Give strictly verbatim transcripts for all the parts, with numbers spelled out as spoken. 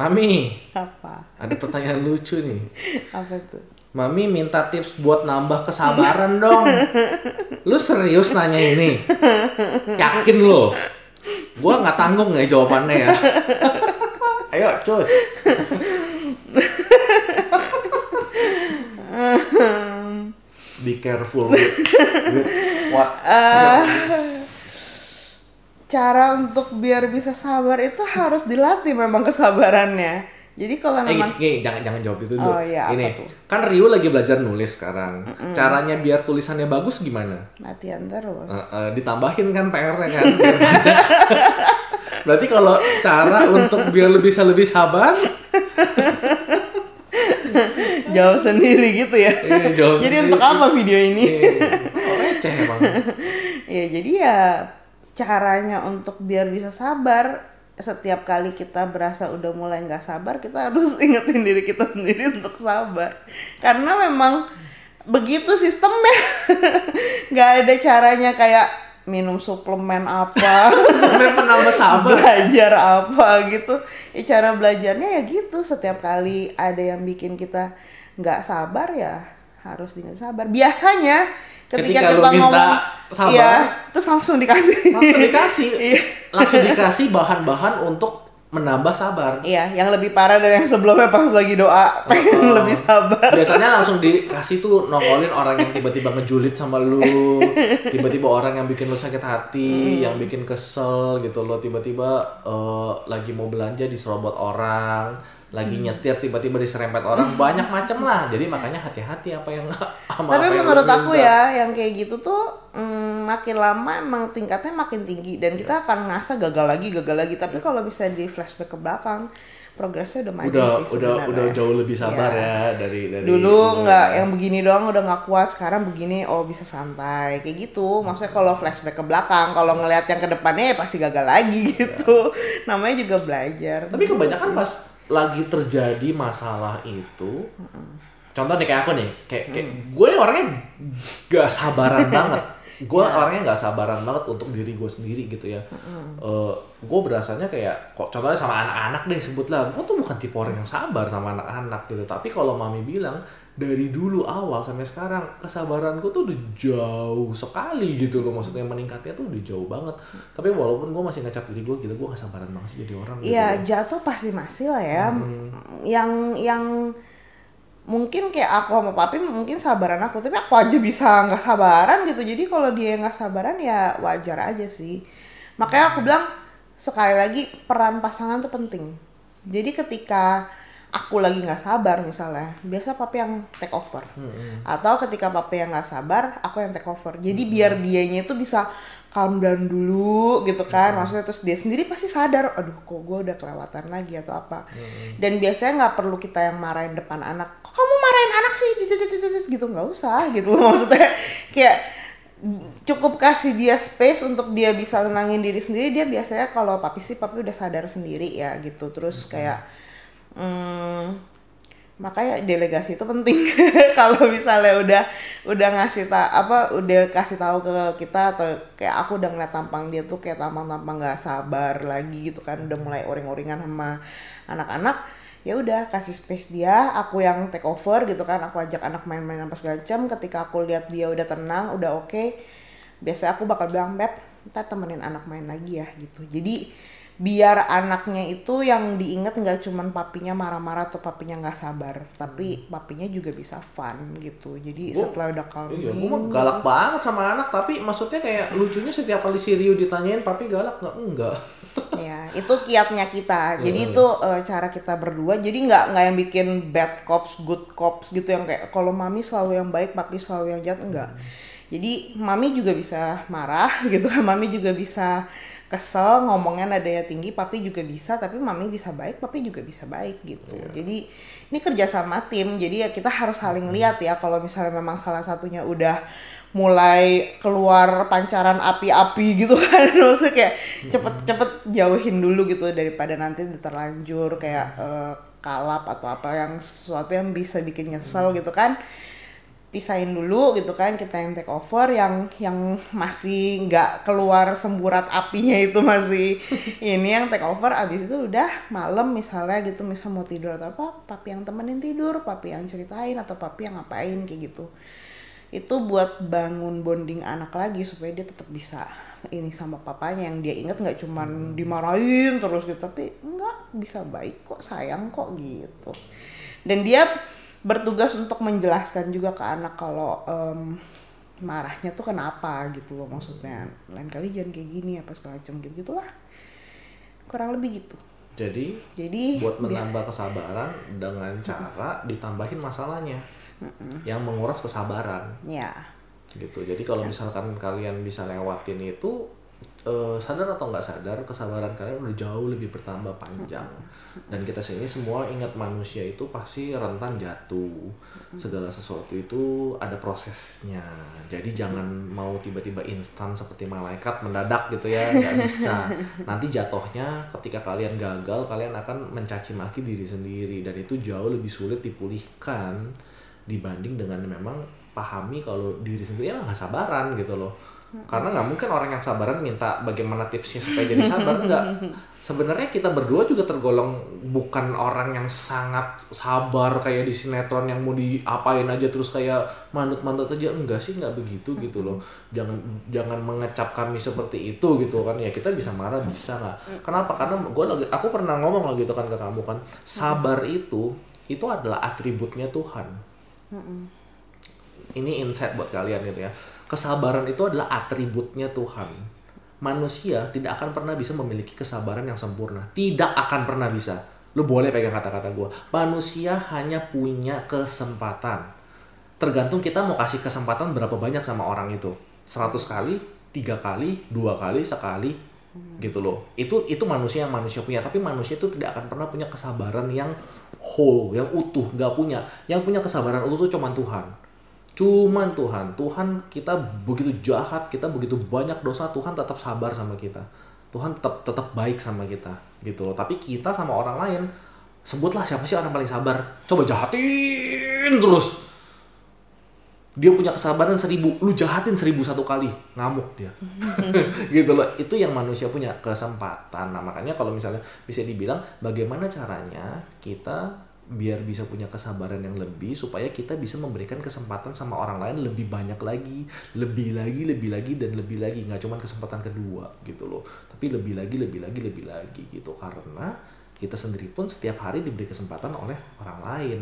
Mami. Apa? Ada pertanyaan lucu nih. Apa tuh? Mami minta tips buat nambah kesabaran dong. Lu serius nanya ini? Yakin lo? Gua nggak tanggung ya jawabannya ya. Ayo cuy. Be careful with, with what uh, cara untuk biar bisa sabar itu harus dilatih memang kesabarannya. Jadi kalau memang eh, jangan jangan jawab itu dulu. Oh, iya, ini kan Rio lagi belajar nulis sekarang. Mm-mm. Caranya biar tulisannya bagus gimana? Latihan terus. Uh, uh, ditambahin kan P R-nya kan. Berarti kalau cara untuk biar lebih bisa lebih sabar jawab sendiri gitu ya. Iya, jawab jadi sendiri. Untuk apa video ini? Iya. Oh, receh emang. Ya jadi ya caranya untuk biar bisa sabar. Setiap kali kita berasa udah mulai gak sabar, kita harus ingetin diri kita sendiri untuk sabar. Karena memang begitu sistemnya. Gak ada caranya kayak minum suplemen apa, suplemen penambah sabar, belajar apa gitu. Ya, cara belajarnya ya gitu. Setiap kali ada yang bikin kita gak sabar ya harus diingat sabar. Biasanya ketika, ketika kita ngomong sabar, ya, terus langsung dikasih langsung dikasih langsung dikasih bahan-bahan untuk menambah sabar. Iya, yang lebih parah dari yang sebelumnya pas lagi doa pengen uh, lebih sabar. Biasanya langsung dikasih tuh nongolin orang yang tiba-tiba ngejulit sama lu, tiba-tiba orang yang bikin lu sakit hati, hmm. yang bikin kesel gitu lo, tiba-tiba uh, lagi mau belanja diserobot orang, lagi hmm. nyetir tiba-tiba diserempet orang, banyak macem lah. Jadi makanya hati-hati apa yang sama. Tapi apa menurut yang aku minta. Ya, yang kayak gitu tuh mm, makin lama emang tingkatnya makin tinggi dan kita yeah. akan ngerasa gagal lagi, gagal lagi. Tapi kalau bisa di flashback ke belakang, progresnya udah maju sih sebenarnya. Udah udah jauh lebih sabar yeah. ya dari dari dulu nggak yang begini doang udah nggak kuat, sekarang begini oh bisa santai kayak gitu. Maksudnya kalau flashback ke belakang, kalau ngelihat yang ke depannya ya pasti gagal lagi gitu. Yeah. Namanya juga belajar. Tapi begitu kebanyakan sih. Pas lagi terjadi masalah itu, contoh nih kayak aku nih, kayak, kayak hmm. gue nih orangnya gak sabaran banget. Gue yeah. orangnya gak sabaran banget untuk diri gue sendiri gitu ya. Mm. Uh, gue berasanya kayak, kok contohnya sama anak-anak deh sebutlah. Gue tuh bukan tipe orang yang sabar sama anak-anak gitu. Tapi kalau mami bilang dari dulu awal sampai sekarang kesabaran gue tuh udah jauh sekali gitu loh. Maksudnya meningkatnya tuh udah jauh banget. Tapi walaupun gue masih ngecap diri gue gitu, gue gak sabaran banget sih jadi orang. Iya gitu jatuh pasti masih lah ya. Hmm. Yang yang mungkin kayak aku sama papi mungkin sabaran aku, tapi aku aja bisa nggak sabaran gitu. Jadi kalau dia nggak sabaran ya wajar aja sih. Makanya aku bilang sekali lagi peran pasangan tuh penting. Jadi ketika aku lagi nggak sabar misalnya, biasa papi yang take over. Hmm. Atau ketika papi yang nggak sabar, aku yang take over. Jadi hmm. biar dianya itu bisa calm down dulu gitu kan. Hmm. Maksudnya terus dia sendiri pasti sadar, aduh kok gue udah kelewatan lagi atau apa. Hmm. Dan biasanya nggak perlu kita yang marahin depan anak. Kok kamu marahin anak sih? Gitu, nggak usah gitu loh. Maksudnya kayak cukup kasih dia space untuk dia bisa tenangin diri sendiri. Dia biasanya kalau papi sih, papi udah sadar sendiri ya gitu. Terus kayak hmm, makanya delegasi itu penting. Kalau misalnya udah udah ngasih ta apa udah kasih tahu ke kita atau kayak aku udah ngeliat tampang dia tuh kayak tampang-tampang nggak sabar lagi gitu kan, udah mulai oring-oringan sama anak-anak, ya udah kasih space dia, aku yang take over gitu kan. Aku ajak anak main-main apa segala macam. Ketika aku lihat dia udah tenang, udah oke, okay, biasanya aku bakal bilang, Beb, kita temenin anak main lagi ya gitu. Jadi biar anaknya itu yang diinget gak cuman papinya marah-marah atau papinya gak sabar, tapi papinya juga bisa fun gitu. Jadi gua, setelah udah calming. Iya, gue mah galak banget sama anak, tapi maksudnya kayak lucunya setiap kali si Rio ditanyain papi galak gak? Enggak. Ya, itu kiatnya kita. Jadi yeah. itu uh, cara kita berdua. Jadi gak, gak yang bikin bad cops, good cops gitu. Yang kayak kalau mami selalu yang baik, papi selalu yang jahat, enggak. Jadi mami juga bisa marah gitu, mami juga bisa kesel, ngomongnya nadanya tinggi, papi juga bisa, tapi mami bisa baik, papi juga bisa baik gitu. Yeah. Jadi ini kerja sama tim, jadi ya kita harus saling lihat ya. Kalau misalnya memang salah satunya udah mulai keluar pancaran api-api gitu kan, maksudnya kayak cepet-cepet jauhin dulu gitu daripada nanti terlanjur kayak uh, kalap atau apa yang sesuatu yang bisa bikin nyesel gitu kan. pisahin dulu gitu kan, kita yang take over, yang yang masih nggak keluar semburat apinya itu masih ini yang take over. Abis itu udah malam misalnya gitu, misal mau tidur atau apa, papi yang temenin tidur, papi yang ceritain atau papi yang ngapain kayak gitu. Itu buat bangun bonding anak lagi supaya dia tetap bisa ini sama papanya, yang dia ingat nggak cuman dimarahin terus gitu, tapi nggak, bisa baik kok, sayang kok gitu. Dan dia bertugas untuk menjelaskan juga ke anak kalau um, marahnya tuh kenapa gitu loh, maksudnya lain kali jangan kayak gini apa segala macam gitu gitulah, kurang lebih gitu. Jadi, jadi buat menambah dia, kesabaran dengan cara ditambahin masalahnya mm-mm. yang menguras kesabaran. Ya. Gitu. Jadi kalau ya. misalkan kalian bisa lewatin itu, eh, sadar atau nggak sadar kesabaran kalian udah jauh lebih bertambah panjang. Dan kita sini semua ingat manusia itu pasti rentan jatuh, segala sesuatu itu ada prosesnya, jadi jangan mau tiba-tiba instan seperti malaikat mendadak gitu ya, nggak bisa. Nanti jatuhnya ketika kalian gagal, kalian akan mencaci maki diri sendiri, dan itu jauh lebih sulit dipulihkan dibanding dengan memang pahami kalau diri sendiri emang nggak sabaran gitu loh. Karena nggak mungkin orang yang sabaran minta bagaimana tipsnya supaya jadi sabar, nggak. Sebenarnya kita berdua juga tergolong bukan orang yang sangat sabar kayak di sinetron yang mau diapain aja terus kayak manut-manut aja. Enggak sih, nggak begitu gitu loh. Jangan jangan mengecap kami seperti itu gitu kan. Ya kita bisa marah, bisa nggak. Kenapa? Karena gua lagi, aku pernah ngomong lagi gitu kan ke kamu kan. Sabar itu itu adalah atributnya Tuhan. Ini insight buat kalian gitu ya. Kesabaran itu adalah atributnya Tuhan. Manusia tidak akan pernah bisa memiliki kesabaran yang sempurna. Tidak akan pernah bisa. Lu boleh pegang kata-kata gue. Manusia hanya punya kesempatan. Tergantung kita mau kasih kesempatan berapa banyak sama orang itu. seratus kali, tiga kali, dua kali, sekali. Gitu loh. Itu itu manusia yang manusia punya. Tapi manusia itu tidak akan pernah punya kesabaran yang whole, yang utuh. Gak punya. Yang punya kesabaran utuh itu cuma Tuhan. Cuman Tuhan, Tuhan kita begitu jahat, kita begitu banyak dosa, Tuhan tetap sabar sama kita. Tuhan tetap tetap baik sama kita, gitu loh. Tapi kita sama orang lain, sebutlah siapa sih orang paling sabar? Coba jahatin terus. Dia punya kesabaran seribu, lu jahatin seribu satu kali, ngamuk dia. Gitu loh, itu yang manusia punya kesempatan. Nah makanya kalau misalnya bisa dibilang, bagaimana caranya kita biar bisa punya kesabaran yang lebih supaya kita bisa memberikan kesempatan sama orang lain lebih banyak lagi, lebih lagi, lebih lagi, dan lebih lagi. Nggak cuma kesempatan kedua gitu loh, tapi lebih lagi, lebih lagi, lebih lagi gitu. Karena kita sendiri pun setiap hari diberi kesempatan oleh orang lain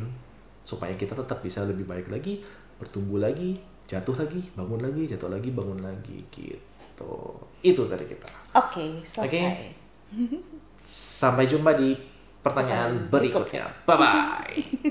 supaya kita tetap bisa lebih baik lagi, bertumbuh lagi, jatuh lagi, bangun lagi, jatuh lagi, bangun lagi gitu. Itu dari kita. Oke, okay, selesai. Okay. Sampai jumpa di pertanyaan berikutnya. Bye-bye.